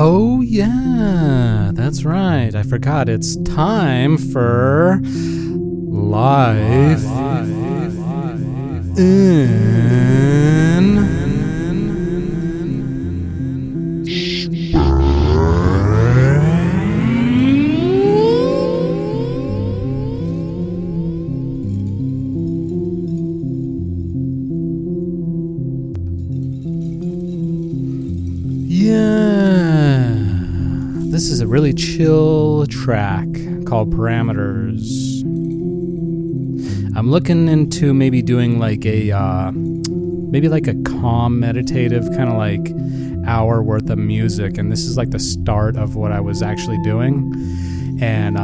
Oh yeah, that's right. I forgot. It's time for Life in Space. Yeah. This is a really chill track called Parameters. I'm looking into maybe doing like a, maybe like a calm meditative kind of like hour worth of music. And this is like the start of what I was actually doing. And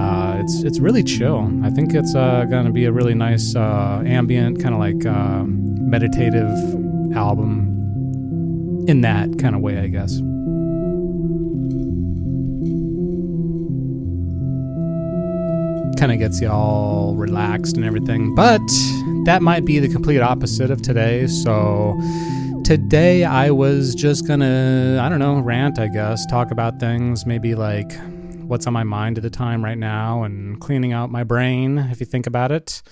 it's really chill. I think it's going to be a really nice ambient kind of like meditative album in that kind of way, I guess. Kind of gets you all relaxed and everything, but that might be the complete opposite of today. So today I was just gonna, I don't know, rant, I guess, talk about things, maybe like what's on my mind at the time right now and cleaning out my brain, if you think about it.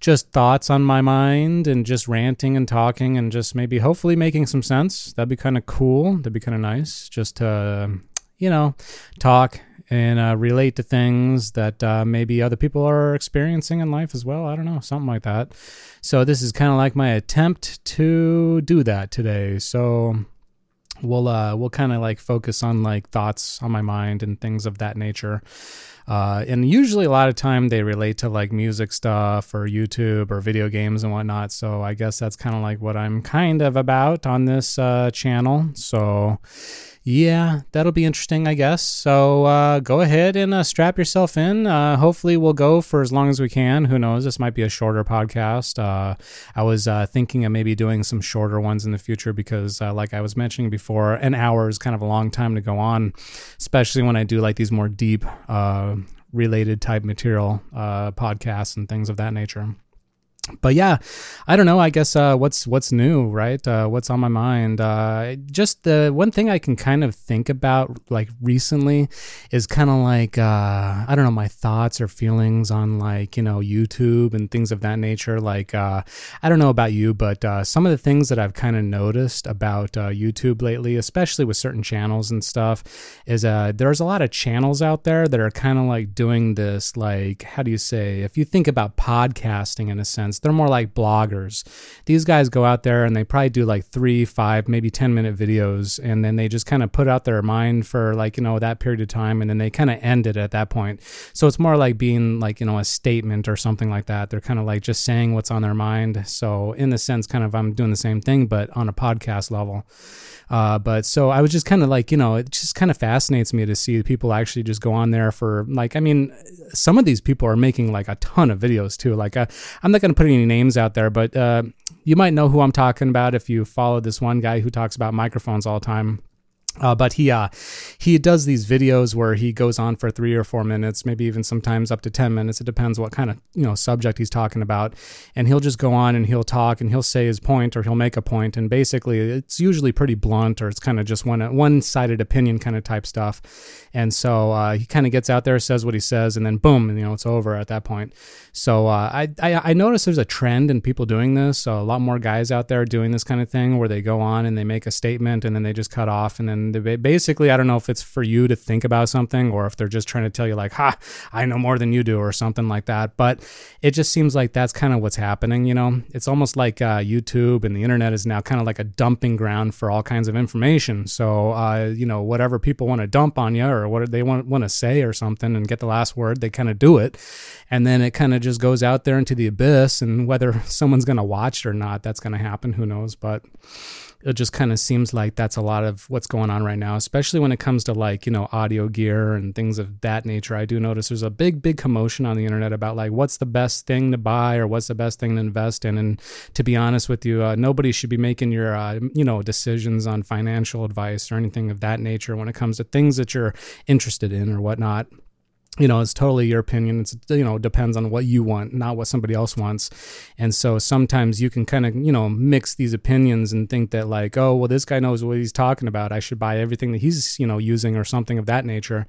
Just thoughts on my mind and just ranting and talking and just maybe hopefully making some sense. That'd be kind of cool. That'd be kind of nice just to, you know, talk and relate to things that maybe other people are experiencing in life as well. I don't know, something like that. So this is kind of like my attempt to do that today. So we'll kind of like focus on like thoughts on my mind and things of that nature. And usually a lot of time they relate to like music stuff or YouTube or video games and whatnot. So I guess that's kind of like what I'm kind of about on this channel. So yeah, that'll be interesting, I guess. So go ahead and strap yourself in. Hopefully we'll go for as long as we can. Who knows? This might be a shorter podcast. I was thinking of maybe doing some shorter ones in the future because like I was mentioning before, an hour is kind of a long time to go on, especially when I do like these more deep related type material, podcasts and things of that nature. But yeah, I don't know. I guess what's new, right? What's on my mind? Just the one thing I can kind of think about like recently is kind of like I don't know, my thoughts or feelings on like, you know, YouTube and things of that nature. Like I don't know about you, but some of the things that I've kind of noticed about YouTube lately, especially with certain channels and stuff, is there's a lot of channels out there that are kind of like doing this. Like, how do you say? If you think about podcasting in a sense. They're more like bloggers. These guys go out there and they probably do like 3, 5, maybe 10-minute videos. And then they just kind of put out their mind for like, you know, that period of time. And then they kind of end it at that point. So it's more like being like, you know, a statement or something like that. They're kind of like just saying what's on their mind. So in a sense, kind of, I'm doing the same thing, but on a podcast level. But so I was just kind of like, you know, it just kind of fascinates me to see people actually just go on there for like, I mean, some of these people are making like a ton of videos too. Like I'm not going to put any names out there, but you might know who I'm talking about if you follow this one guy who talks about microphones all the time. But he does these videos where he goes on for 3 or 4 minutes, maybe even sometimes up to 10 minutes. It depends what kind of, you know, subject he's talking about. And he'll just go on and he'll talk and he'll say his point or he'll make a point. And basically it's usually pretty blunt or it's kind of just one-sided opinion kind of type stuff. And so he kind of gets out there, says what he says, and then boom, and, you know, it's over at that point. So I noticed there's a trend in people doing this. So a lot more guys out there doing this kind of thing where they go on and they make a statement and then they just cut off and then basically, I don't know if it's for you to think about something or if they're just trying to tell you like, ha, I know more than you do or something like that. But it just seems like that's kind of what's happening. You know, it's almost like YouTube and the internet is now kind of like a dumping ground for all kinds of information. So, you know, whatever people want to dump on you or what they want to say or something and get the last word, they kind of do it. And then it kind of just goes out there into the abyss, and whether someone's going to watch it or not, that's going to happen. Who knows? But it just kind of seems like that's a lot of what's going on right now, especially when it comes to like, you know, audio gear and things of that nature. I do notice there's a big commotion on the internet about like what's the best thing to buy or what's the best thing to invest in. And to be honest with you, nobody should be making your, you know, decisions on financial advice or anything of that nature when it comes to things that you're interested in or whatnot. you know, it's totally your opinion. It's, you know, depends on what you want, not what somebody else wants. And so sometimes you can kind of, you know, mix these opinions and think that like, oh, well, this guy knows what he's talking about. I should buy everything that he's, you know, using or something of that nature.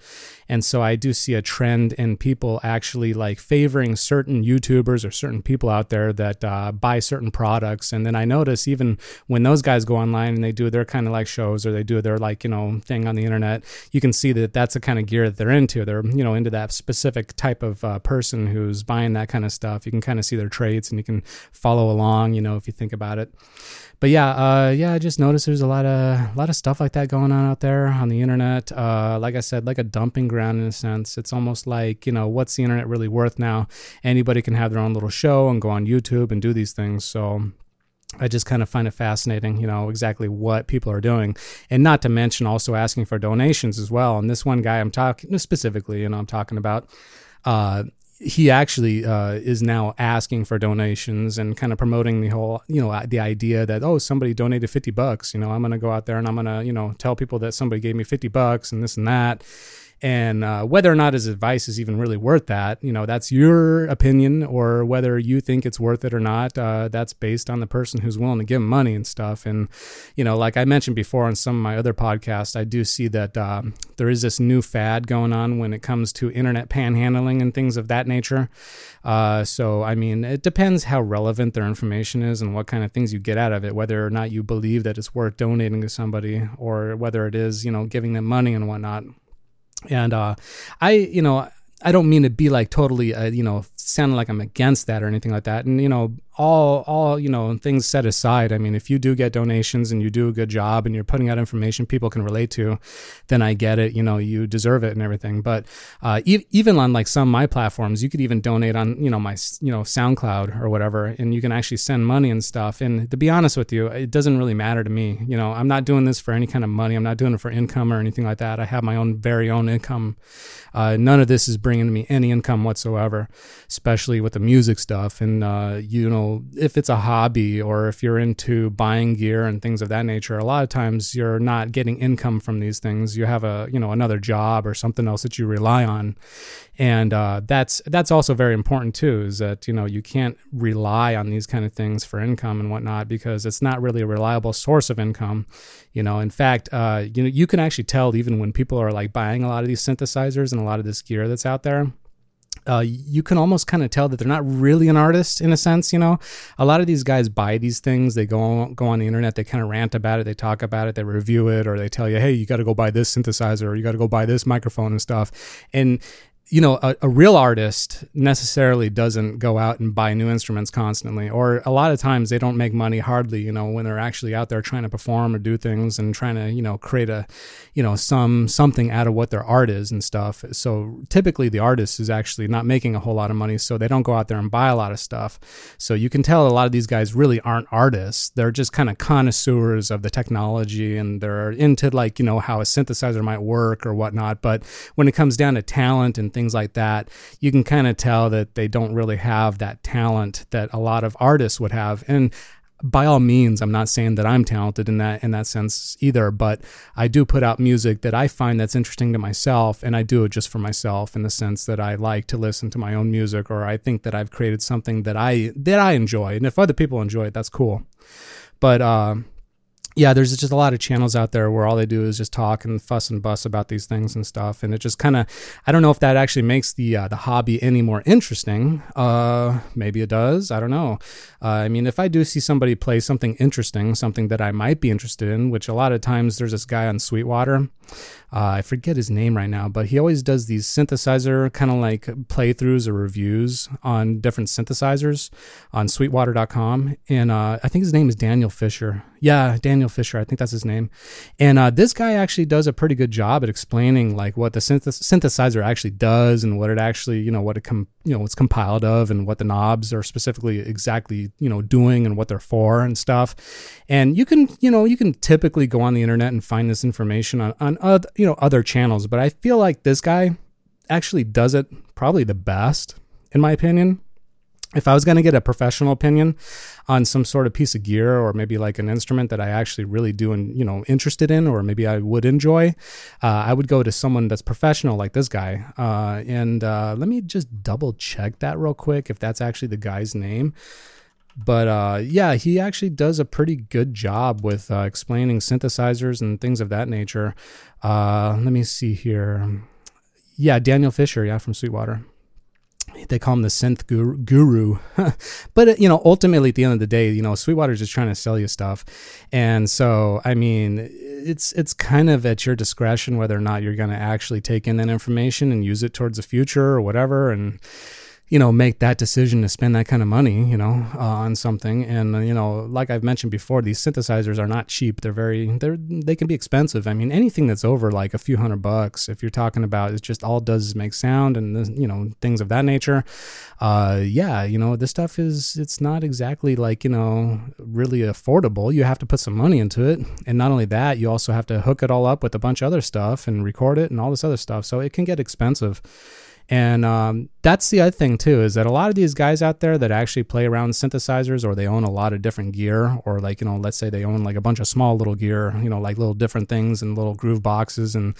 And so I do see a trend in people actually like favoring certain YouTubers or certain people out there that buy certain products. And then I notice even when those guys go online and they do their kind of like shows or they do their like, you know, thing on the internet, you can see that that's the kind of gear that they're into. They're, you know, into that specific type of person who's buying that kind of stuff. You can kind of see their traits and you can follow along, you know, if you think about it. But yeah, I just noticed there's a lot of stuff like that going on out there on the internet. Like I said, like a dumping ground in a sense. It's almost like, you know, what's the internet really worth now? Anybody can have their own little show and go on YouTube and do these things. So I just kind of find it fascinating, you know, exactly what people are doing, and not to mention also asking for donations as well. And this one guy I'm talking specifically, you know, I'm talking about, he actually is now asking for donations and kind of promoting the whole, you know, the idea that, oh, somebody donated $50, you know, I'm going to go out there and I'm going to, you know, tell people that somebody gave me $50 and this and that. And whether or not his advice is even really worth that, you know, that's your opinion, or whether you think it's worth it or not, that's based on the person who's willing to give money and stuff. And, you know, like I mentioned before on some of my other podcasts, I do see that there is this new fad going on when it comes to internet panhandling and things of that nature. So, I mean, it depends how relevant their information is and what kind of things you get out of it, whether or not you believe that it's worth donating to somebody or whether it is, you know, giving them money and whatnot. And I don't mean to be like totally, you know, sounding like I'm against that or anything like that. And, you know, all, you know, things set aside, I mean, if you do get donations and you do a good job and you're putting out information people can relate to, then I get it, you know, you deserve it and everything. But even on like some of my platforms, you could even donate on, you know, my, you know, SoundCloud or whatever, and you can actually send money and stuff. And to be honest with you, it doesn't really matter to me. You know, I'm not doing this for any kind of money. I'm not doing it for income or anything like that. I have my own very own income. None of this is bringing me any income whatsoever, especially with the music stuff. And, you know, if it's a hobby or if you're into buying gear and things of that nature, a lot of times you're not getting income from these things. You have a, you know, another job or something else that you rely on. And that's also very important too, is that, you know, you can't rely on these kind of things for income and whatnot, because it's not really a reliable source of income. You know, in fact, you know, you can actually tell even when people are like buying a lot of these synthesizers and a lot of this gear that's out there. You can almost kind of tell that they're not really an artist in a sense, you know. A lot of these guys buy these things, they go on the internet, they kind of rant about it, they talk about it, they review it, or they tell you, hey, you got to go buy this synthesizer, or you got to go buy this microphone and stuff. And, you know, a real artist necessarily doesn't go out and buy new instruments constantly, or a lot of times they don't make money hardly, you know, when they're actually out there trying to perform or do things and trying to, you know, create a, you know, something out of what their art is and stuff. So typically the artist is actually not making a whole lot of money, so they don't go out there and buy a lot of stuff. So you can tell a lot of these guys really aren't artists. They're just kind of connoisseurs of the technology, and they're into like, you know, how a synthesizer might work or whatnot. But when it comes down to talent and things like that, you can kind of tell that they don't really have that talent that a lot of artists would have. And by all means, I'm not saying that I'm talented in that sense either, but I do put out music that I find that's interesting to myself, and I do it just for myself in the sense that I like to listen to my own music, or I think that I've created something that I enjoy. And if other people enjoy it, that's cool. But yeah, there's just a lot of channels out there where all they do is just talk and fuss and buss about these things and stuff. And it just kind of, I don't know if that actually makes the hobby any more interesting. Maybe it does. I don't know. I mean, if I do see somebody play something interesting, something that I might be interested in, which a lot of times there's this guy on Sweetwater. I forget his name right now, but he always does these synthesizer kind of like playthroughs or reviews on different synthesizers on Sweetwater.com. And I think his name is Daniel Fisher. Yeah, Daniel Fisher, I think that's his name. And this guy actually does a pretty good job at explaining like what the synthesizer actually does, and what it actually, you know, what it it's compiled of, and what the knobs are specifically exactly, you know, doing and what they're for and stuff. And you can typically go on the internet and find this information on other, you know, other channels, but I feel like this guy actually does it probably the best, in my opinion. If I was going to get a professional opinion on some sort of piece of gear or maybe like an instrument that I actually really do and, you know, interested in, or maybe I would enjoy, I would go to someone that's professional like this guy. And let me just double check that real quick if that's actually the guy's name. But yeah, he actually does a pretty good job with explaining synthesizers and things of that nature. Let me see here. Yeah, Daniel Fisher, yeah, from Sweetwater. They call him the synth guru. But, you know, ultimately at the end of the day, you know, Sweetwater's just trying to sell you stuff. And so, I mean, it's kind of at your discretion whether or not you're going to actually take in that information and use it towards the future or whatever. And, you know, make that decision to spend that kind of money, you know, on something. And, you know, like I've mentioned before, these synthesizers are not cheap. They can be expensive. I mean, anything that's over like a few $100s, if you're talking about, it's just all does is make sound and, you know, things of that nature. Yeah, you know, this stuff it's not exactly like, you know, really affordable. You have to put some money into it. And not only that, you also have to hook it all up with a bunch of other stuff and record it and all this other stuff. So it can get expensive. And that's the other thing too, is that a lot of these guys out there that actually play around synthesizers, or they own a lot of different gear, or like, you know, let's say they own like a bunch of small little gear, you know, like little different things and little groove boxes and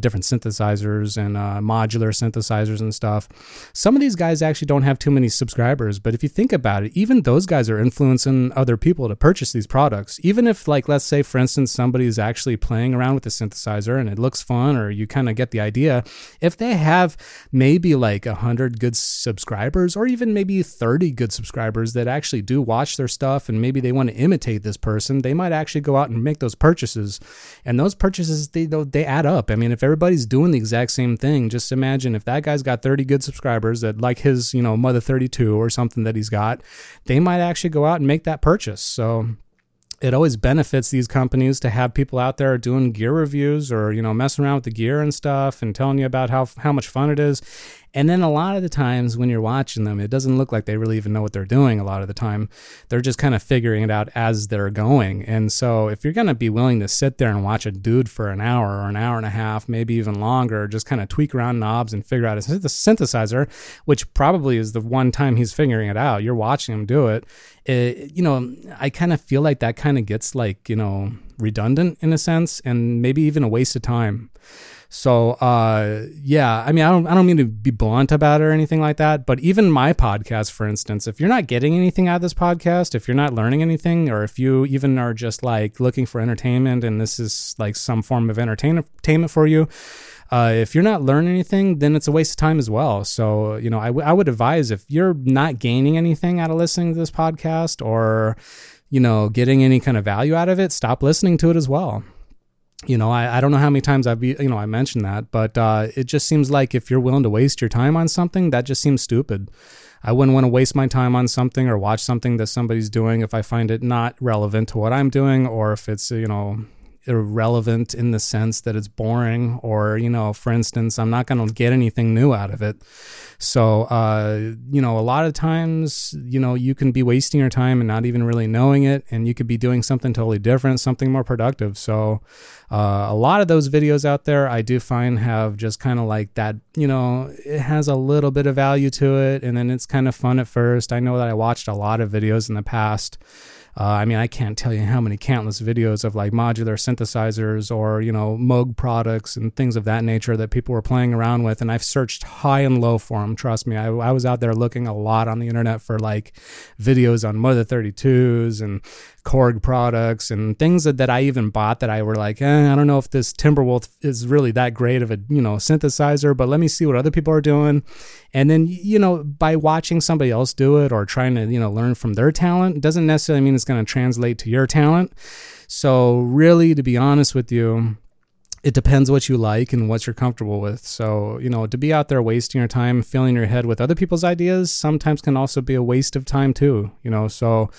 different synthesizers and modular synthesizers and stuff. Some of these guys actually don't have too many subscribers, but if you think about it, even those guys are influencing other people to purchase these products. Even if, like, let's say, for instance, somebody is actually playing around with a synthesizer and it looks fun, or you kind of get the idea, if they have maybe like 100 good subscribers, or even maybe 30 good subscribers that actually do watch their stuff, and maybe they want to imitate this person, they might actually go out and make those purchases. And those purchases, they add up. I mean, if everybody's doing the exact same thing, just imagine if that guy's got 30 good subscribers that like his, you know, Mother 32 or something that he's got, they might actually go out and make that purchase. So it always benefits these companies to have people out there doing gear reviews, or, you know, messing around with the gear and stuff and telling you about how much fun it is. And then a lot of the times when you're watching them, it doesn't look like they really even know what they're doing. A lot of the time, they're just kind of figuring it out as they're going. And so if you're going to be willing to sit there and watch a dude for an hour or an hour and a half, maybe even longer, just kind of tweak around knobs and figure out a synthesizer, which probably is the one time he's figuring it out, you're watching him do it. You know, I kind of feel like that kind of gets, like, you know, redundant in a sense, and maybe even a waste of time. So, yeah, I mean, I don't mean to be blunt about it or anything like that, but even my podcast, for instance, if you're not getting anything out of this podcast, if you're not learning anything, or if you even are just like looking for entertainment and this is like some form of entertainment for you, if you're not learning anything, then it's a waste of time as well. So, you know, I would advise, if you're not gaining anything out of listening to this podcast, or, you know, getting any kind of value out of it, stop listening to it as well. You know, I don't know how many times I mentioned that, but it just seems like if you're willing to waste your time on something, that just seems stupid. I wouldn't want to waste my time on something or watch something that somebody's doing if I find it not relevant to what I'm doing, or if it's, you know, irrelevant in the sense that it's boring, or, you know, for instance, I'm not going to get anything new out of it. So, you know, a lot of times, you know, you can be wasting your time and not even really knowing it, and you could be doing something totally different, something more productive. So, a lot of those videos out there, I do find have just kind of like that, you know, it has a little bit of value to it, and then it's kind of fun at first. I know that I watched a lot of videos in the past. I mean, I can't tell you how many countless videos of like modular synthesizers, or, you know, Moog products and things of that nature that people were playing around with. And I've searched high and low for them. Trust me, I was out there looking a lot on the internet for like videos on Mother 32s and Korg products and things that I even bought that I were like, I don't know if this Timberwolf is really that great of a, you know, synthesizer, but let me see what other people are doing. And then, you know, by watching somebody else do it or trying to, you know, learn from their talent doesn't necessarily mean it's going to translate to your talent. So really, to be honest with you, it depends what you like and what you're comfortable with. So, you know, to be out there wasting your time, filling your head with other people's ideas sometimes can also be a waste of time too, you know. So,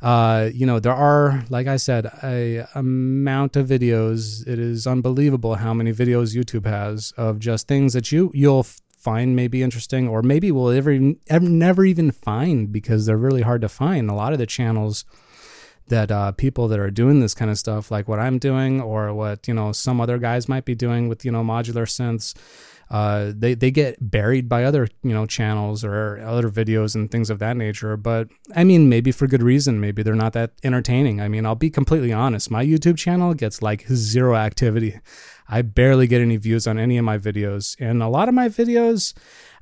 you know, there are, like I said, a amount of videos. It is unbelievable how many videos YouTube has of just things that you'll find maybe interesting, or maybe will ever never even find, because they're really hard to find. A lot of the channels that people that are doing this kind of stuff, like what I'm doing, or what, you know, some other guys might be doing with, you know, modular synths, They get buried by other, you know, channels or other videos and things of that nature. But I mean, maybe for good reason. Maybe they're not that entertaining. I mean, I'll be completely honest. My YouTube channel gets like zero activity. I barely get any views on any of my videos. And a lot of my videos,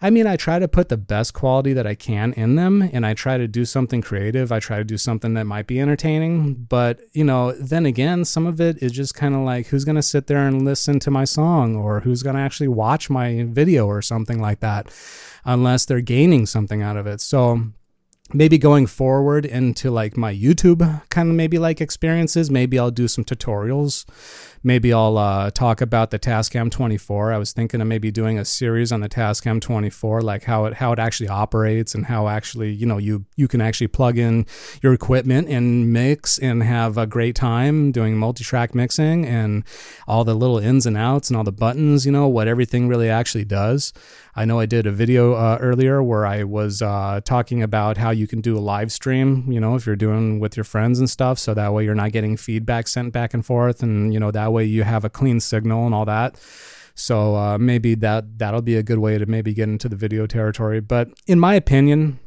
I mean, I try to put the best quality that I can in them, and I try to do something creative. I try to do something that might be entertaining. But, you know, then again, some of it is just kind of like, who's going to sit there and listen to my song, or who's going to actually watch my video or something like that, unless they're gaining something out of it. So maybe going forward into like my YouTube kind of maybe like experiences, maybe I'll do some tutorials. Maybe I'll talk about the Tascam 24. I was thinking of maybe doing a series on the Tascam 24, like how it actually operates and how actually, you know, you can actually plug in your equipment and mix and have a great time doing multi-track mixing and all the little ins and outs and all the buttons, you know, what everything really actually does. I know I did a video earlier where I was talking about how you can do a live stream, you know, if you're doing with your friends and stuff, so that way you're not getting feedback sent back and forth, and, you know, that way you have a clean signal and all that. So maybe that'll be a good way to maybe get into the video territory. But in my opinion,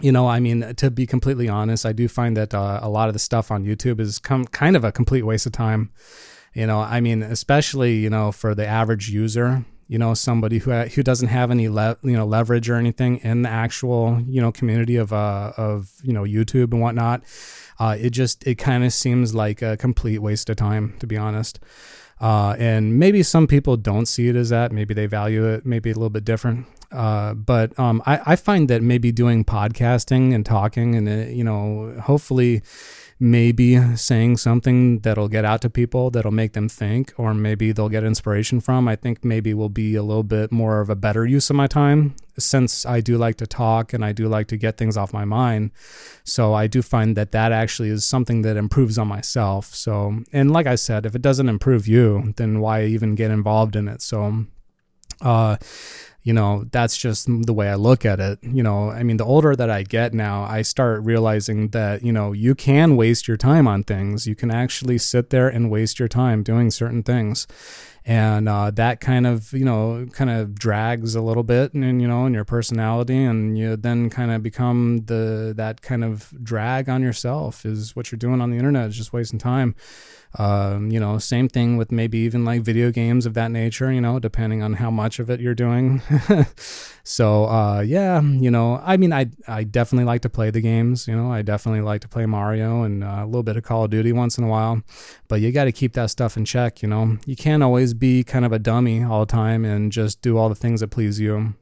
you know, I mean, to be completely honest, I do find that a lot of the stuff on YouTube is kind of a complete waste of time. You know, I mean, especially, you know, for the average user, you know, somebody who doesn't have any leverage or anything in the actual, you know, community of you know, YouTube and whatnot. It kind of seems like a complete waste of time, to be honest. And maybe some people don't see it as that. Maybe they value it maybe a little bit different. But I find that maybe doing podcasting and talking and, you know, hopefully maybe saying something that'll get out to people, that'll make them think, or maybe they'll get inspiration from, I think maybe will be a little bit more of a better use of my time, since I do like to talk and I do like to get things off my mind. So I do find that actually is something that improves on myself. So, and like I said, if it doesn't improve you, then why even get involved in it? So, you know, that's just the way I look at it. You know, I mean, the older that I get now, I start realizing that, you know, you can waste your time on things. You can actually sit there and waste your time doing certain things. And that kind of, you know, drags a little bit and, you know, in your personality, and you then kind of become that kind of drag on yourself, is what you're doing on the internet is just wasting time. You know, same thing with maybe even like video games of that nature, you know, depending on how much of it you're doing. So, yeah, you know, I mean, I definitely like to play the games, you know, I definitely like to play Mario and a little bit of Call of Duty once in a while, but you got to keep that stuff in check. You know, you can't always be kind of a dummy all the time and just do all the things that please you.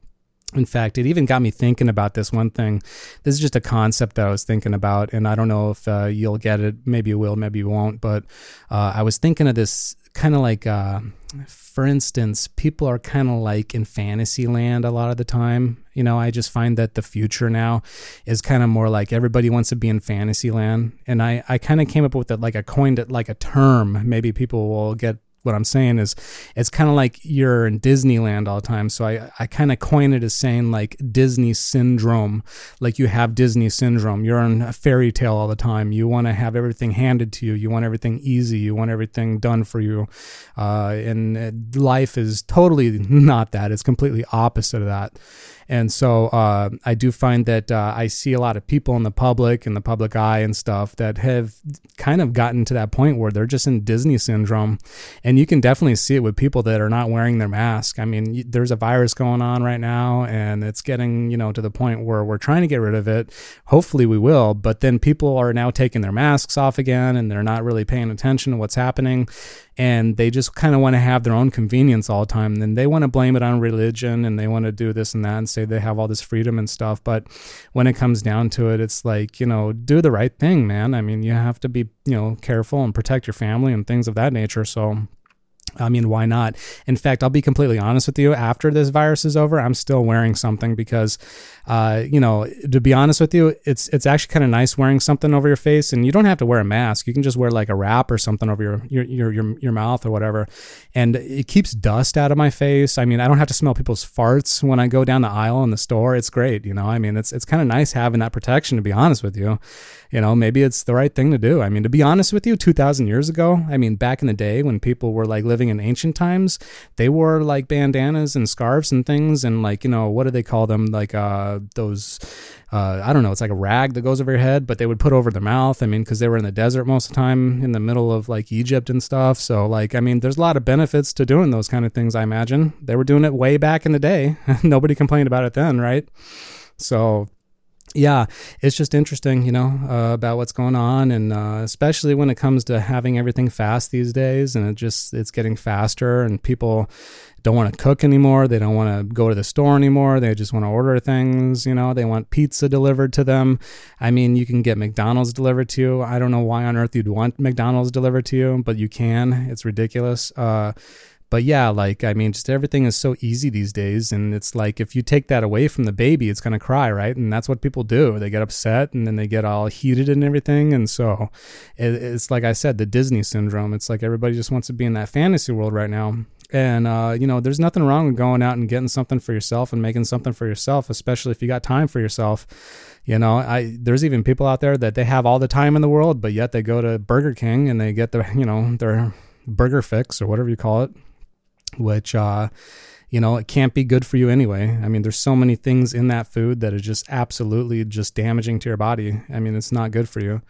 In fact, it even got me thinking about this one thing. This is just a concept that I was thinking about, and I don't know if you'll get it. Maybe you will, maybe you won't. But I was thinking of this kind of like, for instance, people are kind of like in fantasy land a lot of the time. You know, I just find that the future now is kind of more like everybody wants to be in fantasy land. And I kind of came up with a term. Maybe people will get what I'm saying is, it's kind of like you're in Disneyland all the time. So I kind of coined it as saying like Disney syndrome, like you have Disney syndrome. You're in a fairy tale all the time. You want to have everything handed to you. You want everything easy. You want everything done for you. And life is totally not that. It's completely opposite of that. And so I do find that I see a lot of people in the public eye and stuff that have kind of gotten to that point where they're just in Disney syndrome. And you can definitely see it with people that are not wearing their mask. I mean, there's a virus going on right now, and it's getting, you know, to the point where we're trying to get rid of it. Hopefully we will. But then people are now taking their masks off again, and they're not really paying attention to what's happening. And they just kind of want to have their own convenience all the time. And then they want to blame it on religion, and they want to do this and that and say they have all this freedom and stuff. But when it comes down to it, it's like, you know, do the right thing, man. I mean, you have to be, you know, careful and protect your family and things of that nature. So, I mean, why not? In fact, I'll be completely honest with you. After this virus is over, I'm still wearing something because, you know, to be honest with you, it's actually kind of nice wearing something over your face, and you don't have to wear a mask. You can just wear like a wrap or something over your mouth or whatever. And it keeps dust out of my face. I mean, I don't have to smell people's farts when I go down the aisle in the store. It's great. You know, I mean, it's kind of nice having that protection, to be honest with you. you know, maybe it's the right thing to do. I mean, to be honest with you, 2,000 years ago, I mean, back in the day when people were like living in ancient times, they wore like bandanas and scarves and things, and like, you know, what do they call them? Like those, I don't know, it's like a rag that goes over your head, but they would put over their mouth. I mean, because they were in the desert most of the time, in the middle of like Egypt and stuff. So like, I mean, there's a lot of benefits to doing those kind of things, I imagine. They were doing it way back in the day. Nobody complained about it then, right? So yeah, it's just interesting, you know, about what's going on, and especially when it comes to having everything fast these days, and it's getting faster, and people don't want to cook anymore. They don't want to go to the store anymore. They just want to order things, you know. They want pizza delivered to them. I mean, you can get McDonald's delivered to you. I don't know why on earth you'd want McDonald's delivered to you, but you can. It's ridiculous. But yeah, like, I mean, just everything is so easy these days. And it's like, if you take that away from the baby, it's going to cry, right? And that's what people do. They get upset, and then they get all heated and everything. And so it's like I said, the Disney syndrome. It's like everybody just wants to be in that fantasy world right now. And, you know, there's nothing wrong with going out and getting something for yourself and making something for yourself, especially if you got time for yourself. You know, there's even people out there that they have all the time in the world, but yet they go to Burger King and they get their burger fix or whatever you call it, which, you know, it can't be good for you anyway. I mean, there's so many things in that food that is just absolutely just damaging to your body. I mean, it's not good for you.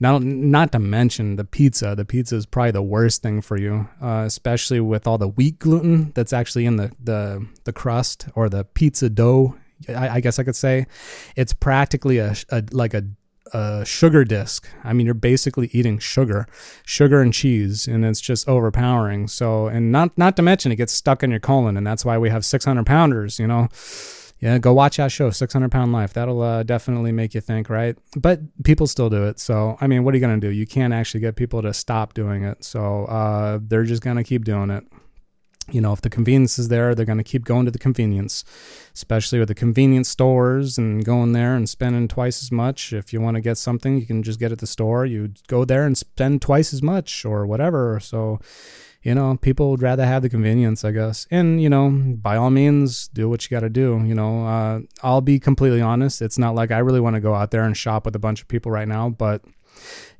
Not to mention the pizza. The pizza is probably the worst thing for you, especially with all the wheat gluten that's actually in the crust or the pizza dough. I guess I could say it's practically a sugar disc. I mean, you're basically eating sugar and cheese, and it's just overpowering. So, and not to mention it gets stuck in your colon, and that's why we have 600 pounders, you know. Yeah, go watch our show, 600 Pound Life. That'll definitely make you think, right? But people still do it. So, I mean, what are you going to do? You can't actually get people to stop doing it. So they're just going to keep doing it. You know, if the convenience is there, they're going to keep going to the convenience, especially with the convenience stores, and going there and spending twice as much. If you want to get something, you can just get at the store. You go there and spend twice as much or whatever. So, you know, people would rather have the convenience, I guess. And, you know, by all means, do what you got to do. You know, I'll be completely honest. It's not like I really want to go out there and shop with a bunch of people right now, but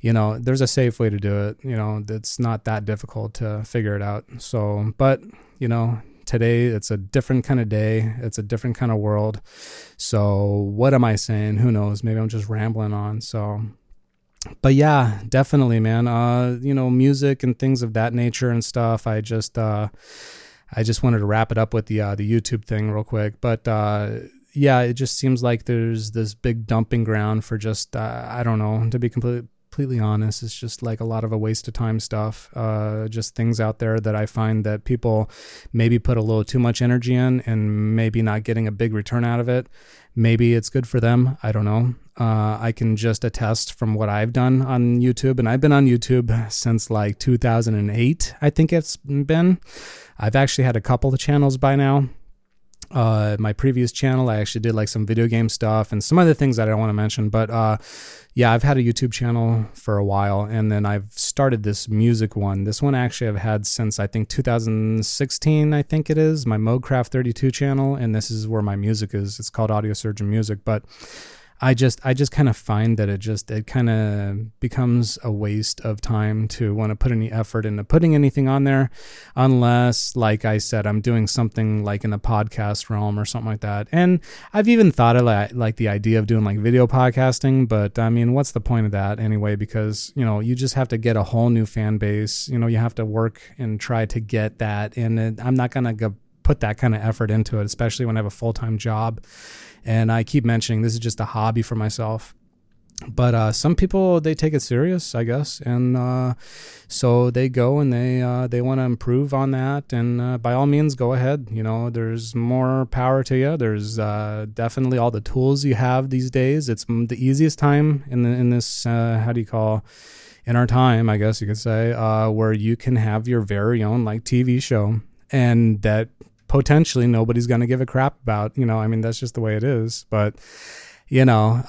you know, there's a safe way to do it. You know, it's not that difficult to figure it out. So, but, you know, today it's a different kind of day. It's a different kind of world. So what am I saying? Who knows? Maybe I'm just rambling on. So, but yeah, definitely, man. You know, music and things of that nature and stuff. I just wanted to wrap it up with the YouTube thing real quick. But, yeah, it just seems like there's this big dumping ground for just, I don't know, to be completely honest, it's just like a lot of a waste of time stuff, just things out there that I find that people maybe put a little too much energy in and maybe not getting a big return out of it. Maybe it's good for them. I don't know. I can just attest from what I've done on YouTube, and I've been on YouTube since like 2008, I think it's been. I've actually had a couple of channels by now. My previous channel, I actually did like some video game stuff and some other things that I don't want to mention, but, yeah, I've had a YouTube channel for a while, and then I've started this music one. This one actually I've had since I think 2016, I think it is, my ModeCraft 32 channel. And this is where my music is. It's called Audio Surgeon Music, but I just kind of find that it kind of becomes a waste of time to want to put any effort into putting anything on there, unless, like I said, I'm doing something like in the podcast realm or something like that. And I've even thought of like the idea of doing like video podcasting, but I mean, what's the point of that anyway? Because, you know, you just have to get a whole new fan base. You know, you have to work and try to get that. And I'm not going to go put that kind of effort into it, especially when I have a full-time job. And I keep mentioning this is just a hobby for myself. But some people, they take it serious, I guess. And so they go and they want to improve on that. And by all means, go ahead. You know, there's more power to you. There's definitely all the tools you have these days. It's the easiest time in our time, I guess you could say, where you can have your very own like TV show. And that potentially nobody's going to give a crap about, you know, I mean, that's just the way it is, but you know,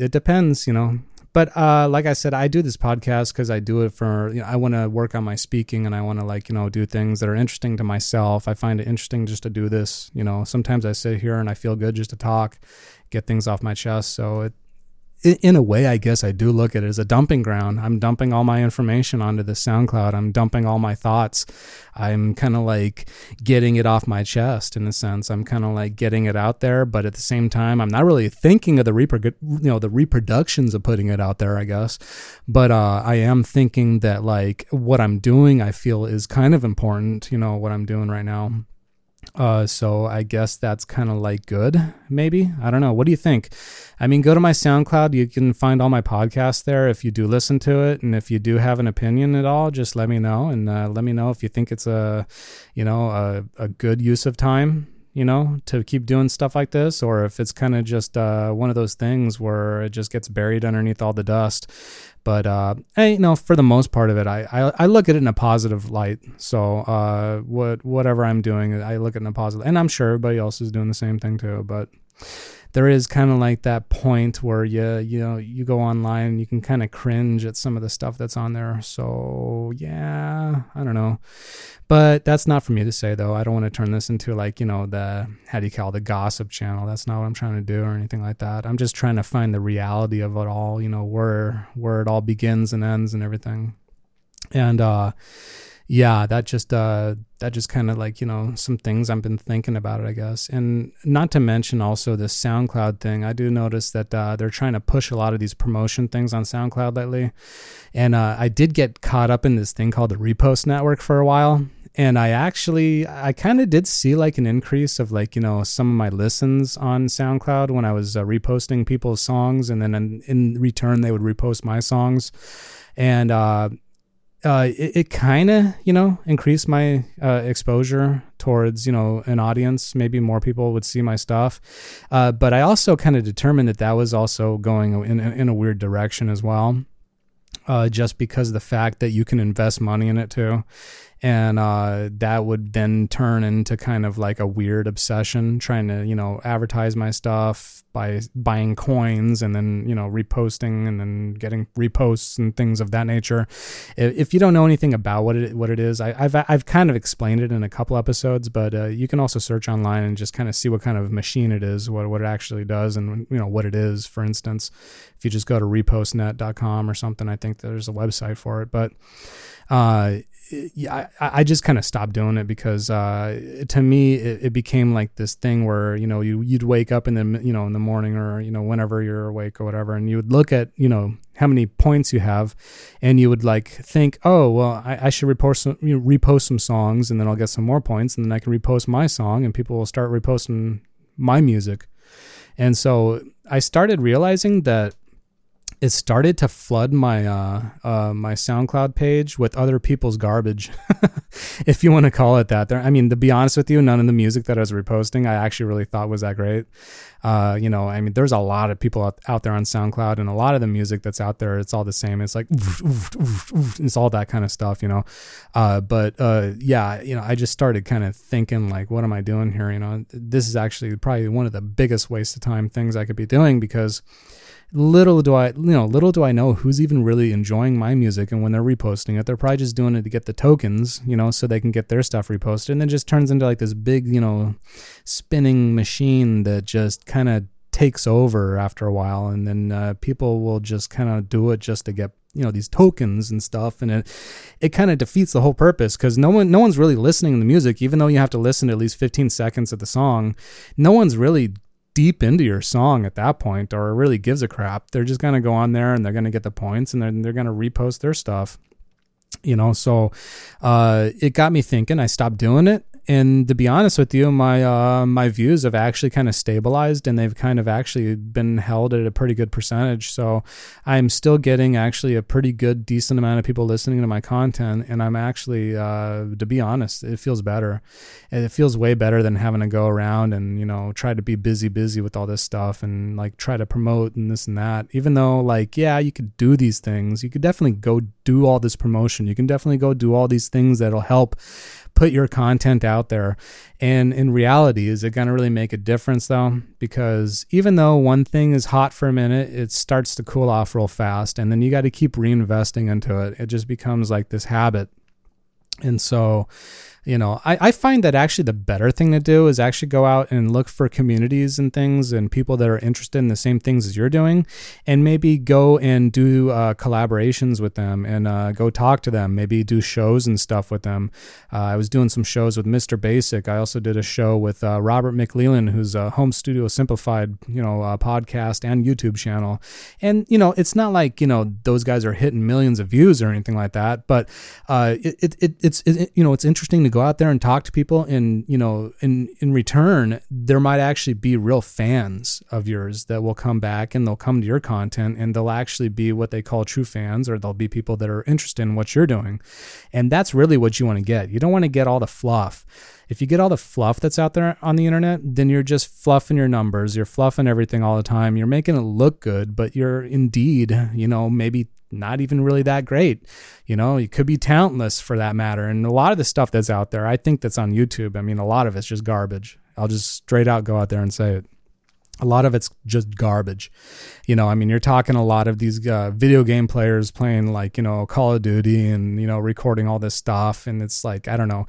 it depends, you know, but, like I said, I do this podcast cause I do it for, you know, I want to work on my speaking, and I want to like, you know, do things that are interesting to myself. I find it interesting just to do this, you know, sometimes I sit here and I feel good just to talk, get things off my chest. So in a way, I guess I do look at it as a dumping ground. I'm dumping all my information onto the SoundCloud. I'm dumping all my thoughts. I'm kind of like getting it off my chest in a sense. I'm kind of like getting it out there, but at the same time, I'm not really thinking of the reproductions of putting it out there, I guess. But I am thinking that like what I'm doing, I feel is kind of important, you know, what I'm doing right now. So I guess that's kind of like good, maybe. I don't know. What do you think? I mean, go to my SoundCloud. You can find all my podcasts there if you do listen to it. And if you do have an opinion at all, just let me know. And let me know if you think it's a good use of time, you know, to keep doing stuff like this, or if it's kind of just one of those things where it just gets buried underneath all the dust. But, you know, for the most part of it, I look at it in a positive light. So whatever I'm doing, I look at it in a positive, and I'm sure everybody else is doing the same thing too. But there is kind of like that point where you go online and you can kind of cringe at some of the stuff that's on there. So yeah, I don't know, but that's not for me to say though. I don't want to turn this into like, you know, the gossip channel. That's not what I'm trying to do or anything like that. I'm just trying to find the reality of it all, you know, where it all begins and ends and everything. And, yeah, that just kind of like, you know, some things I've been thinking about it, I guess. And not to mention also the SoundCloud thing. I do notice that they're trying to push a lot of these promotion things on SoundCloud lately. And I did get caught up in this thing called the Repost Network for a while. And I kind of did see like an increase of like, you know, some of my listens on SoundCloud when I was reposting people's songs. And then in return, they would repost my songs. And, it kind of, you know, increased my exposure towards, you know, an audience. Maybe more people would see my stuff. But I also kind of determined that was also going in a weird direction as well. Just because of the fact that you can invest money in it too. And that would then turn into kind of like a weird obsession, trying to, you know, advertise my stuff by buying coins and then, you know, reposting and then getting reposts and things of that nature. If you don't know anything about what it is, I've kind of explained it in a couple episodes, but you can also search online and just kind of see what kind of machine it is, what it actually does, and, you know, what it is. For instance, if you just go to repostnet.com or something, I think there's a website for it, but yeah, I just kind of stopped doing it because to me it became like this thing where, you know, you'd wake up in the, you know, in the morning or, you know, whenever you're awake or whatever, and you would look at, you know, how many points you have, and you would like think, oh well, I should repost some songs, and then I'll get some more points, and then I can repost my song, and people will start reposting my music. And so I started realizing that it started to flood my my SoundCloud page with other people's garbage, if you want to call it that. I mean, to be honest with you, none of the music that I was reposting I actually really thought was that great. You know, I mean, there's a lot of people out there on SoundCloud, and a lot of the music that's out there, it's all the same. It's like, it's all that kind of stuff, you know. But yeah, you know, I just started kind of thinking like, what am I doing here? You know, this is actually probably one of the biggest waste of time things I could be doing, because little do I know who's even really enjoying my music. And when they're reposting it, they're probably just doing it to get the tokens, you know, so they can get their stuff reposted. And it just turns into like this big, you know, spinning machine that just kind of takes over after a while. And then people will just kind of do it just to get, you know, these tokens and stuff. And it kind of defeats the whole purpose, because no one's really listening to the music, even though you have to listen to at least 15 seconds of the song. No one's really deep into your song at that point, or really gives a crap. They're just going to go on there and they're going to get the points, and then they're going to repost their stuff, you know? So, it got me thinking. I stopped doing it. And to be honest with you, my views have actually kind of stabilized, and they've kind of actually been held at a pretty good percentage. So I'm still getting actually a pretty good, decent amount of people listening to my content. And I'm actually, to be honest, it feels better. It feels way better than having to go around and, you know, try to be busy with all this stuff and like try to promote and this and that. Even though, like, yeah, you could do these things. You could definitely go do all this promotion. You can definitely go do all these things that'll help put your content out there. And in reality, is it going to really make a difference though? Because even though one thing is hot for a minute, it starts to cool off real fast. And then you got to keep reinvesting into it. It just becomes like this habit. And so You know, I find that actually the better thing to do is actually go out and look for communities and things and people that are interested in the same things as you're doing, and maybe go and do collaborations with them and go talk to them, maybe do shows and stuff with them. I was doing some shows with Mr. Basic. I also did a show with Robert McLeland, who's a Home Studio Simplified, you know, podcast and YouTube channel. And, you know, it's not like, you know, those guys are hitting millions of views or anything like that, but it's you know, it's interesting to go out there and talk to people, and you know, in return there might actually be real fans of yours that will come back and they'll come to your content, and they'll actually be what they call true fans, or they'll be people that are interested in what you're doing. And that's really what you want to get. You don't want to get all the fluff. If you get all the fluff that's out there on the internet, then you're just fluffing your numbers, you're fluffing everything all the time, you're making it look good, but you're indeed, you know, maybe not even really that great. You know, you could be talentless for that matter. And a lot of the stuff that's out there, I think that's on YouTube, I mean, a lot of it's just garbage. I'll just straight out go out there and say it. A lot of it's just garbage. You know, I mean, you're talking a lot of these video game players playing like, you know, Call of Duty and, you know, recording all this stuff. And it's like, I don't know,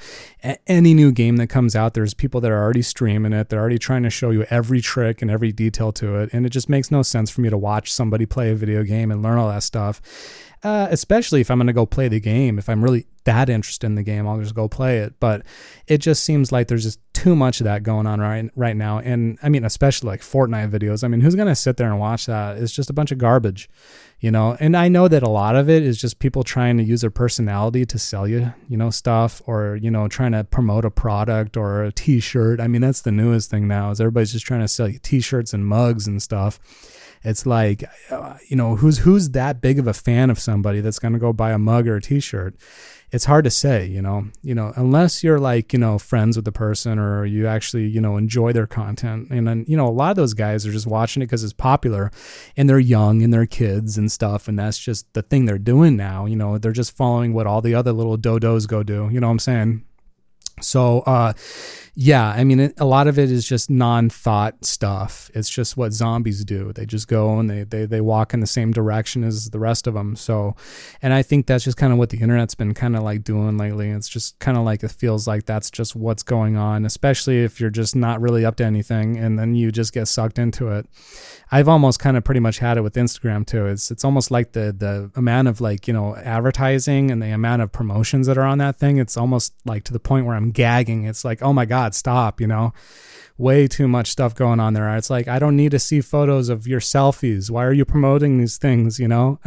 any new game that comes out, there's people that are already streaming it. They're already trying to show you every trick and every detail to it. And it just makes no sense for me to watch somebody play a video game and learn all that stuff. Especially if I'm going to go play the game. If I'm really that interested in the game, I'll just go play it. But it just seems like there's just too much of that going on right now. And I mean, especially like Fortnite videos. I mean, who's going to sit there and watch that? It's just a bunch of garbage, you know? And I know that a lot of it is just people trying to use their personality to sell you, you know, stuff, or, you know, trying to promote a product or a t-shirt. I mean, that's the newest thing now, is everybody's just trying to sell you t-shirts and mugs and stuff. It's like, you know, who's that big of a fan of somebody that's going to go buy a mug or a t-shirt? It's hard to say, you know, unless you're like, you know, friends with the person, or you actually, you know, enjoy their content. And then, you know, a lot of those guys are just watching it because it's popular, and they're young and they're kids and stuff. And that's just the thing they're doing now. You know, they're just following what all the other little dodos go do. You know what I'm saying? So, yeah, I mean, a lot of it is just non-thought stuff. It's just what zombies do. They just go and they walk in the same direction as the rest of them. So, and I think that's just kind of what the internet's been kind of like doing lately. It's just kind of like, it feels like that's just what's going on, especially if you're just not really up to anything, and then you just get sucked into it. I've almost kind of pretty much had it with Instagram too. It's almost like the amount of like, you know, advertising and the amount of promotions that are on that thing. It's almost like to the point where I'm gagging. It's like, oh my God, stop, you know, way too much stuff going on there. It's like, I don't need to see photos of your selfies. Why are you promoting these things? You know,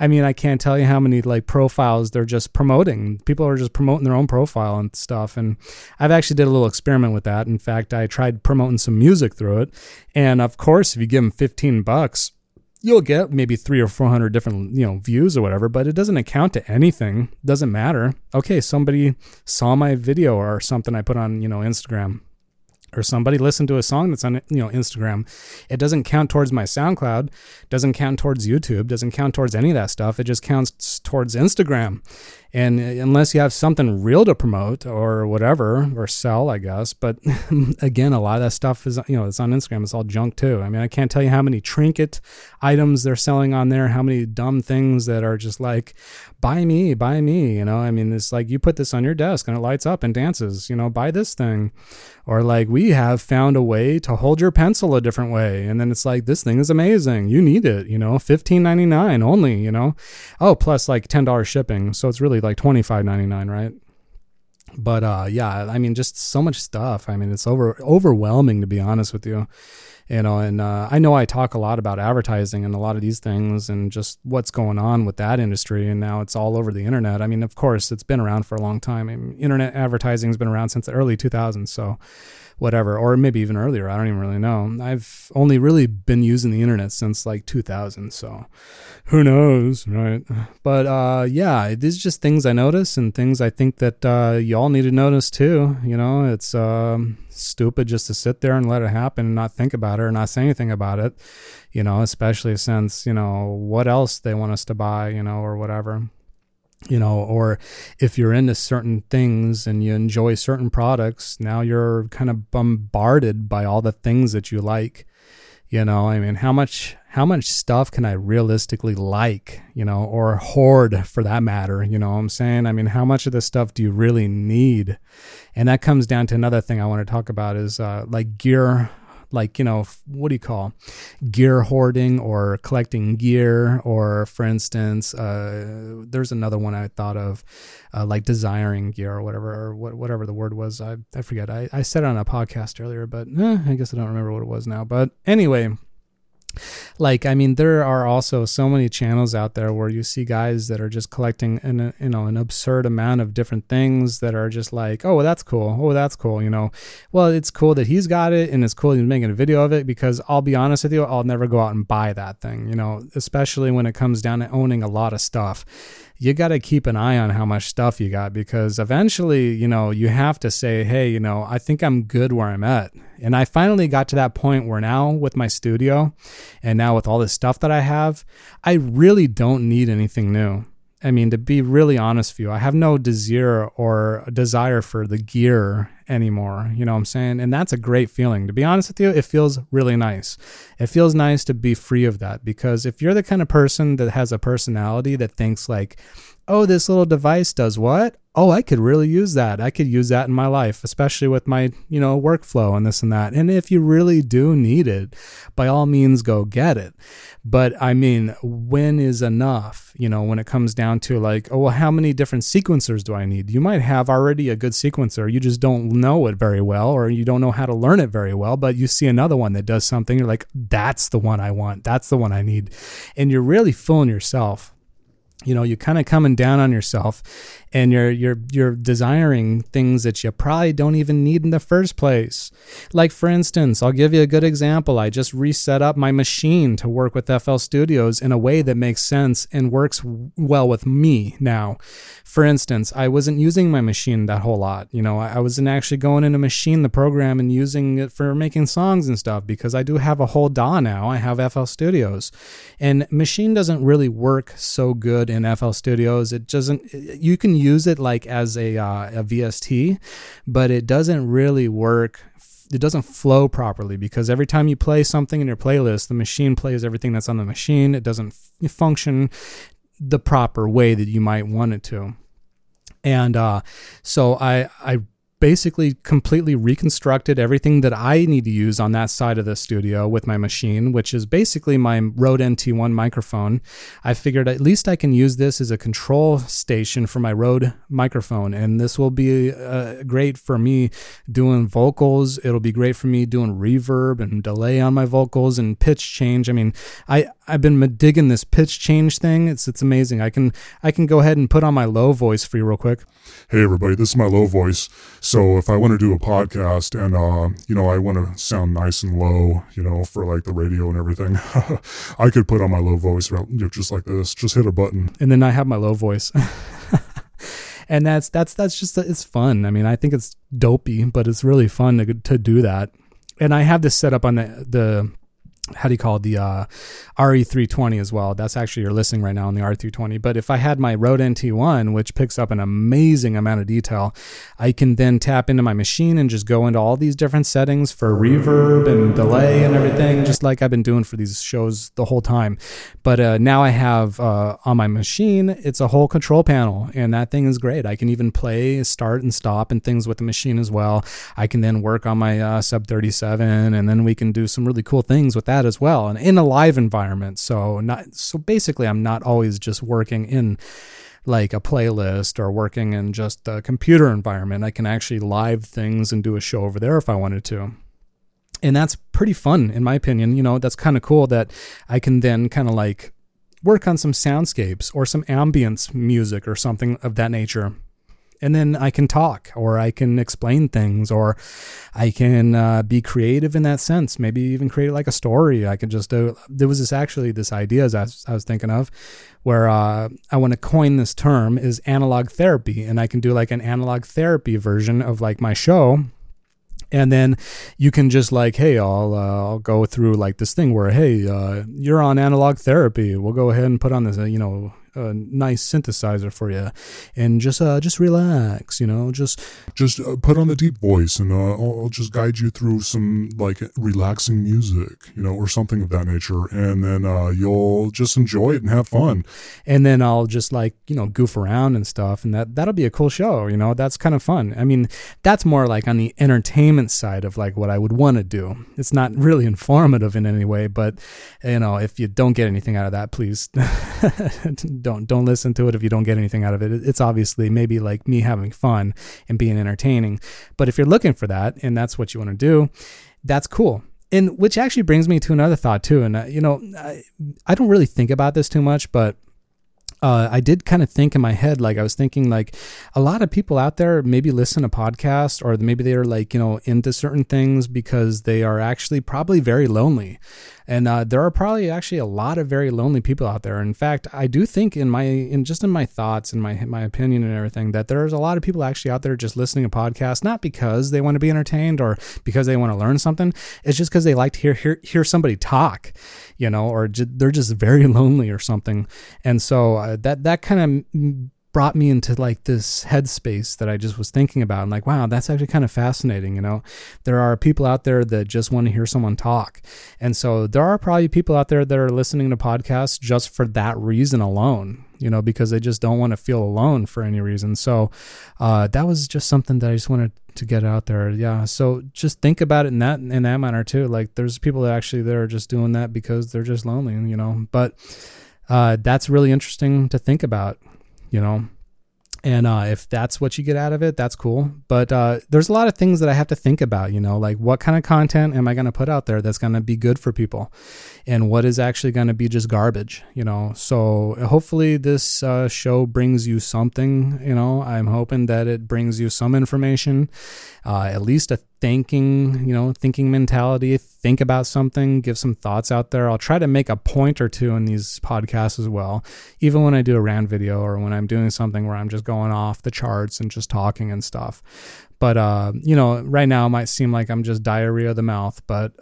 I mean, I can't tell you how many like profiles they're just promoting. People are just promoting their own profile and stuff. And I've actually did a little experiment with that. In fact, I tried promoting some music through it. And of course, if you give them $15, you'll get maybe 300 or 400 different, you know, views or whatever, but it doesn't account to anything. Doesn't matter. Okay, somebody saw my video or something I put on, you know, Instagram, or somebody listened to a song that's on, you know, Instagram. It doesn't count towards my SoundCloud, doesn't count towards YouTube, doesn't count towards any of that stuff. It just counts towards Instagram. And unless you have something real to promote or whatever, or sell, I guess. But again, a lot of that stuff is, you know, it's on Instagram. It's all junk too. I mean, I can't tell you how many trinket items they're selling on there, how many dumb things that are just like, buy me, you know? I mean, it's like, you put this on your desk and it lights up and dances, you know, buy this thing. Or like, we have found a way to hold your pencil a different way. And then it's like, this thing is amazing. You need it, you know, $15.99 only, you know? Oh, plus like $10 shipping. So it's really like $25.99, right? But yeah, I mean, just so much stuff. I mean, it's overwhelming, to be honest with you. You know, and I know I talk a lot about advertising and a lot of these things and just what's going on with that industry. And now it's all over the internet. I mean, of course, it's been around for a long time. I mean, internet advertising has been around since the early 2000s. So whatever, or maybe even earlier. I don't even really know. I've only really been using the internet since like 2000. So who knows, right? But yeah, these are just things I notice and things I think that y'all need to notice too. You know, it's stupid just to sit there and let it happen and not think about it or not say anything about it, you know, especially since, you know, what else they want us to buy, you know, or whatever, you know, or if you're into certain things and you enjoy certain products, now you're kind of bombarded by all the things that you like, you know. I mean, how much how much stuff can I realistically like, you know, or hoard for that matter? You know what I'm saying? I mean, how much of this stuff do you really need? And that comes down to another thing I want to talk about is like gear, like, you know, what do you call gear hoarding or collecting gear? Or for instance, there's another one I thought of, like desiring gear or whatever, or whatever the word was. I forget. I said it on a podcast earlier, but I guess I don't remember what it was now. But anyway, like, I mean, there are also so many channels out there where you see guys that are just collecting an absurd amount of different things that are just like, oh, well, that's cool. Oh, that's cool. You know, well, it's cool that he's got it and it's cool he's making a video of it, because I'll be honest with you, I'll never go out and buy that thing, you know, especially when it comes down to owning a lot of stuff. You got to keep an eye on how much stuff you got, because eventually, you know, you have to say, hey, you know, I think I'm good where I'm at. And I finally got to that point where now with my studio and now with all this stuff that I have, I really don't need anything new. I mean, to be really honest with you, I have no desire for the gear anymore. You know what I'm saying? And that's a great feeling. To be honest with you, it feels really nice. It feels nice to be free of that, because if you're the kind of person that has a personality that thinks like, oh, this little device does what? Oh, I could really use that. I could use that in my life, especially with my, you know, workflow and this and that. And if you really do need it, by all means, go get it. But I mean, when is enough? You know, when it comes down to like, oh, well, how many different sequencers do I need? You might have already a good sequencer. You just don't know it very well, or you don't know how to learn it very well, but you see another one that does something. You're like, that's the one I want. That's the one I need. And you're really fooling yourself. You know, you're kind of coming down on yourself, and you're desiring things that you probably don't even need in the first place. Like, for instance, I'll give you a good example. I just reset up my machine to work with FL Studios in a way that makes sense and works well with me now. For instance, I wasn't using my machine that whole lot. You know, I wasn't actually going into machine the program and using it for making songs and stuff, because I do have a whole DAW now. I have FL Studios, and machine doesn't really work so good in FL Studios. It doesn't, you can use it like as a VST, but it doesn't really work. It doesn't flow properly, because every time you play something in your playlist, the machine plays everything that's on the machine. It doesn't function the proper way that you might want it to. And so I basically completely reconstructed everything that I need to use on that side of the studio with my machine, which is basically my Rode NT1 microphone. I figured at least I can use this as a control station for my Rode microphone, and this will be great for me doing vocals. It'll be great for me doing reverb and delay on my vocals and pitch change. I mean, I've been digging this pitch change thing. It's amazing. I can go ahead and put on my low voice for you real quick. Hey everybody, this is my low voice. So if I want to do a podcast and, you know, I want to sound nice and low, you know, for like the radio and everything, I could put on my low voice, you know, just like this, just hit a button. And then I have my low voice. And that's just, it's fun. I mean, I think it's dopey, but it's really fun to do that. And I have this set up on the how do you call it? The RE320 as well. That's actually, you're listening right now on the RE320. But if I had my Rode NT1, which picks up an amazing amount of detail, I can then tap into my machine and just go into all these different settings for reverb and delay and everything, just like I've been doing for these shows the whole time. But now I have on my machine, it's a whole control panel, and that thing is great. I can even play, start and stop and things with the machine as well. I can then work on my Sub 37, and then we can do some really cool things with that as well, and in a live environment. So basically I'm not always just working in like a playlist or working in just the computer environment. I can actually live things and do a show over there if I wanted to. And that's pretty fun in my opinion. You know, that's kind of cool that I can then kind of like work on some soundscapes or some ambience music or something of that nature. And then I can talk, or I can explain things, or I can be creative in that sense. Maybe even create like a story. I could just do. There was this idea as I was thinking of, where I want to coin this term is analog therapy, and I can do like an analog therapy version of like my show. And then you can just like, hey, I'll go through like this thing where, hey, you're on analog therapy. We'll go ahead and put on this, you know, nice synthesizer for you, and just relax, you know, just put on the deep voice, and I'll just guide you through some like relaxing music, you know, or something of that nature, and then you'll just enjoy it and have fun. And then I'll just like, you know, goof around and stuff, and that'll be a cool show, you know. That's kind of fun. I mean, that's more like on the entertainment side of like what I would want to do. It's not really informative in any way, but you know, if you don't get anything out of that, please don't listen to it if you don't get anything out of it. It's obviously maybe like me having fun and being entertaining. But if you're looking for that and that's what you want to do, that's cool. And which actually brings me to another thought too. And you know, I don't really think about this too much, but I did kind of think in my head, like I was thinking like a lot of people out there maybe listen to podcasts, or maybe they are like, you know, into certain things because they are actually probably very lonely. And there are probably actually a lot of very lonely people out there. In fact, I do think in my thoughts and my opinion and everything, that there's a lot of people actually out there just listening to podcasts, not because they want to be entertained or because they want to learn something. It's just because they like to hear somebody talk, you know, or they're just very lonely or something. And so that kind of brought me into like this headspace that I just was thinking about. I'm like, wow, that's actually kind of fascinating. You know, there are people out there that just want to hear someone talk. And so there are probably people out there that are listening to podcasts just for that reason alone, you know, because they just don't want to feel alone for any reason. So that was just something that I just wanted to get out there. Yeah. So just think about it in that manner too. Like there's people that actually, they're just doing that because they're just lonely, you know, but that's really interesting to think about, you know, and if that's what you get out of it, that's cool. But there's a lot of things that I have to think about, you know, like what kind of content am I going to put out there that's going to be good for people, and what is actually going to be just garbage, you know. So hopefully this show brings you something, you know. I'm hoping that it brings you some information, at least a thinking mentality. Think about something, give some thoughts out there. I'll try to make a point or two in these podcasts as well, even when I do a rant video or when I'm doing something where I'm just going off the charts and just talking and stuff. But, you know, right now it might seem like I'm just diarrhea of the mouth, but,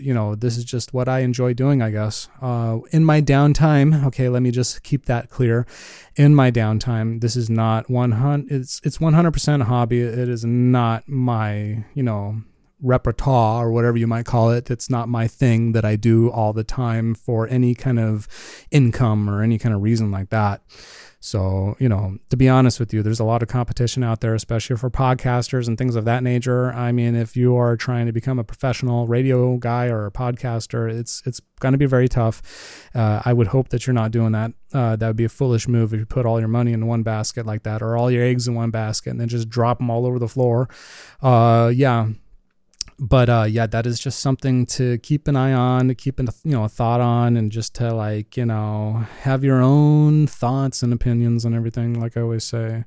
you know, this is just what I enjoy doing, I guess. In my downtime, okay, let me just keep that clear. In my downtime, this is not 100, it's 100% a hobby. It is not my, you know, repertoire or whatever you might call it. It's not my thing that I do all the time for any kind of income or any kind of reason like that. So, you know, to be honest with you, there's a lot of competition out there, especially for podcasters and things of that nature. I mean, if you are trying to become a professional radio guy or a podcaster, it's going to be very tough. I would hope that you're not doing that. That would be a foolish move if you put all your money in one basket like that, or all your eggs in one basket and then just drop them all over the floor. Yeah. But yeah, that is just something to keep an eye on, to keep a thought on, and just to like, you know, have your own thoughts and opinions on everything. Like I always say,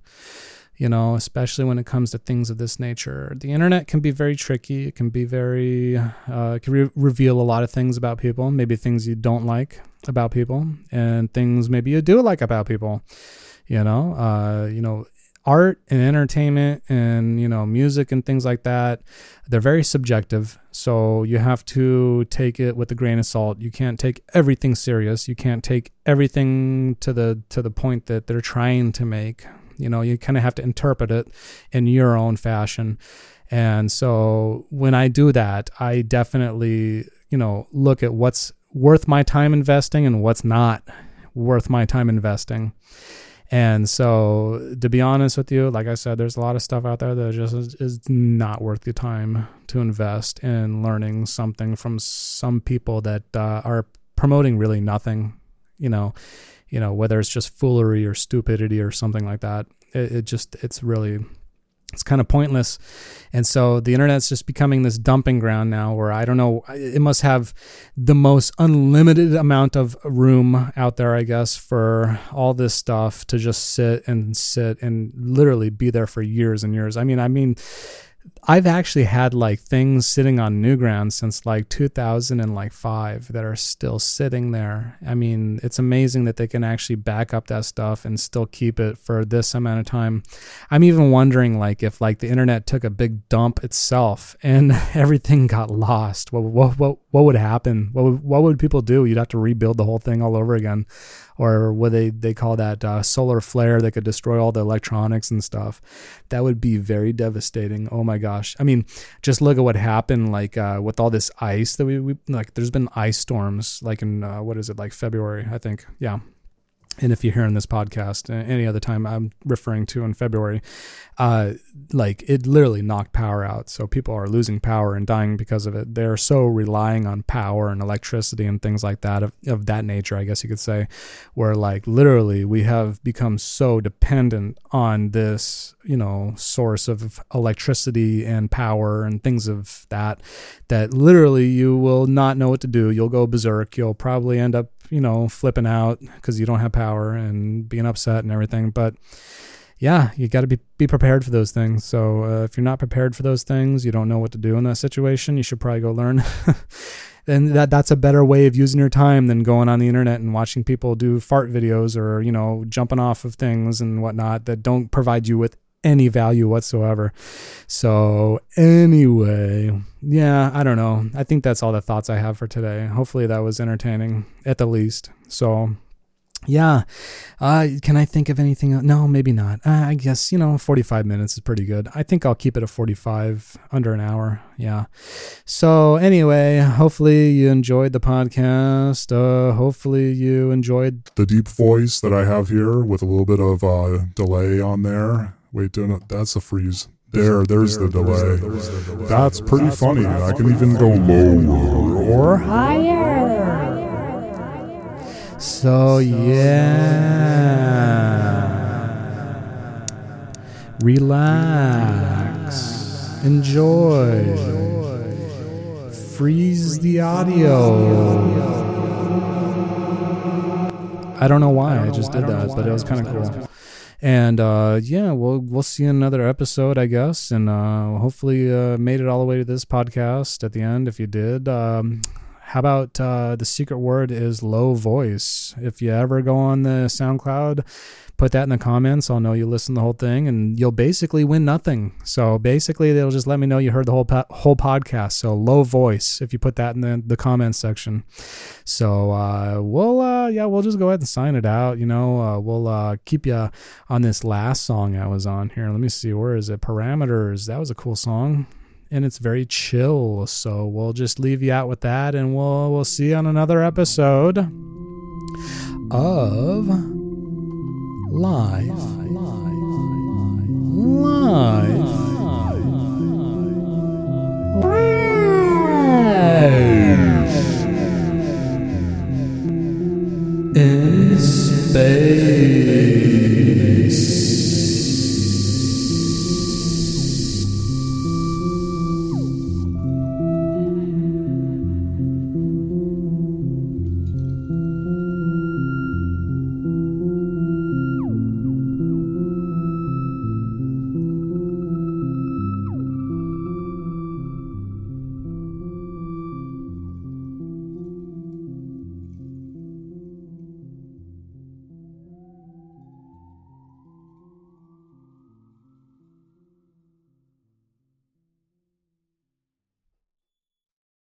you know, especially when it comes to things of this nature, the internet can be very tricky. It can be very, it can reveal a lot of things about people, maybe things you don't like about people, and things maybe you do like about people, you know, art and entertainment and, you know, music and things like that, they're very subjective. So you have to take it with a grain of salt. You can't take everything serious. You can't take everything to the point that they're trying to make. You know, you kind of have to interpret it in your own fashion. And so when I do that, I definitely, you know, look at what's worth my time investing and what's not worth my time investing. And so, to be honest with you, like I said, there's a lot of stuff out there that just is not worth your time to invest in learning something from some people that are promoting really nothing, you know, whether it's just foolery or stupidity or something like that. It's kind of pointless. And so the internet's just becoming this dumping ground now, where I don't know, it must have the most unlimited amount of room out there, I guess, for all this stuff to just sit and literally be there for years and years. I mean, I've actually had like things sitting on Newgrounds since like 2005 that are still sitting there. I mean, it's amazing that they can actually back up that stuff and still keep it for this amount of time. I'm even wondering like if like the internet took a big dump itself and everything got lost, what would happen? What would people do? You'd have to rebuild the whole thing all over again. Or what they call that solar flare that could destroy all the electronics and stuff. That would be very devastating. Oh my gosh. I mean, just look at what happened like with all this ice that we like there's been ice storms like in February, I think. Yeah. And if you're hearing this podcast any other time, I'm referring to in February, like it literally knocked power out. So people are losing power and dying because of it. They're so relying on power and electricity and things like that of that nature, I guess you could say, where like literally we have become so dependent on this, you know, source of electricity and power and things of that literally you will not know what to do. You'll go berserk. You'll probably end up, you know, flipping out because you don't have power and being upset and everything. But yeah, you got to be prepared for those things. So if you're not prepared for those things, you don't know what to do in that situation, you should probably go learn. And that's a better way of using your time than going on the internet and watching people do fart videos or, you know, jumping off of things and whatnot that don't provide you with any value whatsoever. So anyway, yeah, I don't know. I think that's all the thoughts I have for today. Hopefully that was entertaining at the least. So yeah, can I think of anything else? No, maybe not. I guess, you know, 45 minutes is pretty good. I think I'll keep it at 45, under an hour. Yeah. So anyway, hopefully you enjoyed the podcast. Hopefully you enjoyed the deep voice that I have here with a little bit of delay on there. Wait, no, that's a freeze. There's the delay. That's pretty funny. I can even go lower or higher. So, yeah. Relax. Enjoy. Freeze the audio. I don't know why I just did that, but it was kind of cool. And yeah, we'll see another episode, I guess, and hopefully made it all the way to this podcast at the end. If you did, how about the secret word is low voice? If you ever go on the SoundCloud, put that in the comments. I'll know you listened to the whole thing, and you'll basically win nothing. So basically, they'll just let me know you heard the whole podcast. So low voice, if you put that in the comments section. So we'll just go ahead and sign it out. You know, we'll keep you on this last song I was on here. Let me see, where is it? Parameters. That was a cool song, and it's very chill. So we'll just leave you out with that, and we'll see you on another episode of Live in space.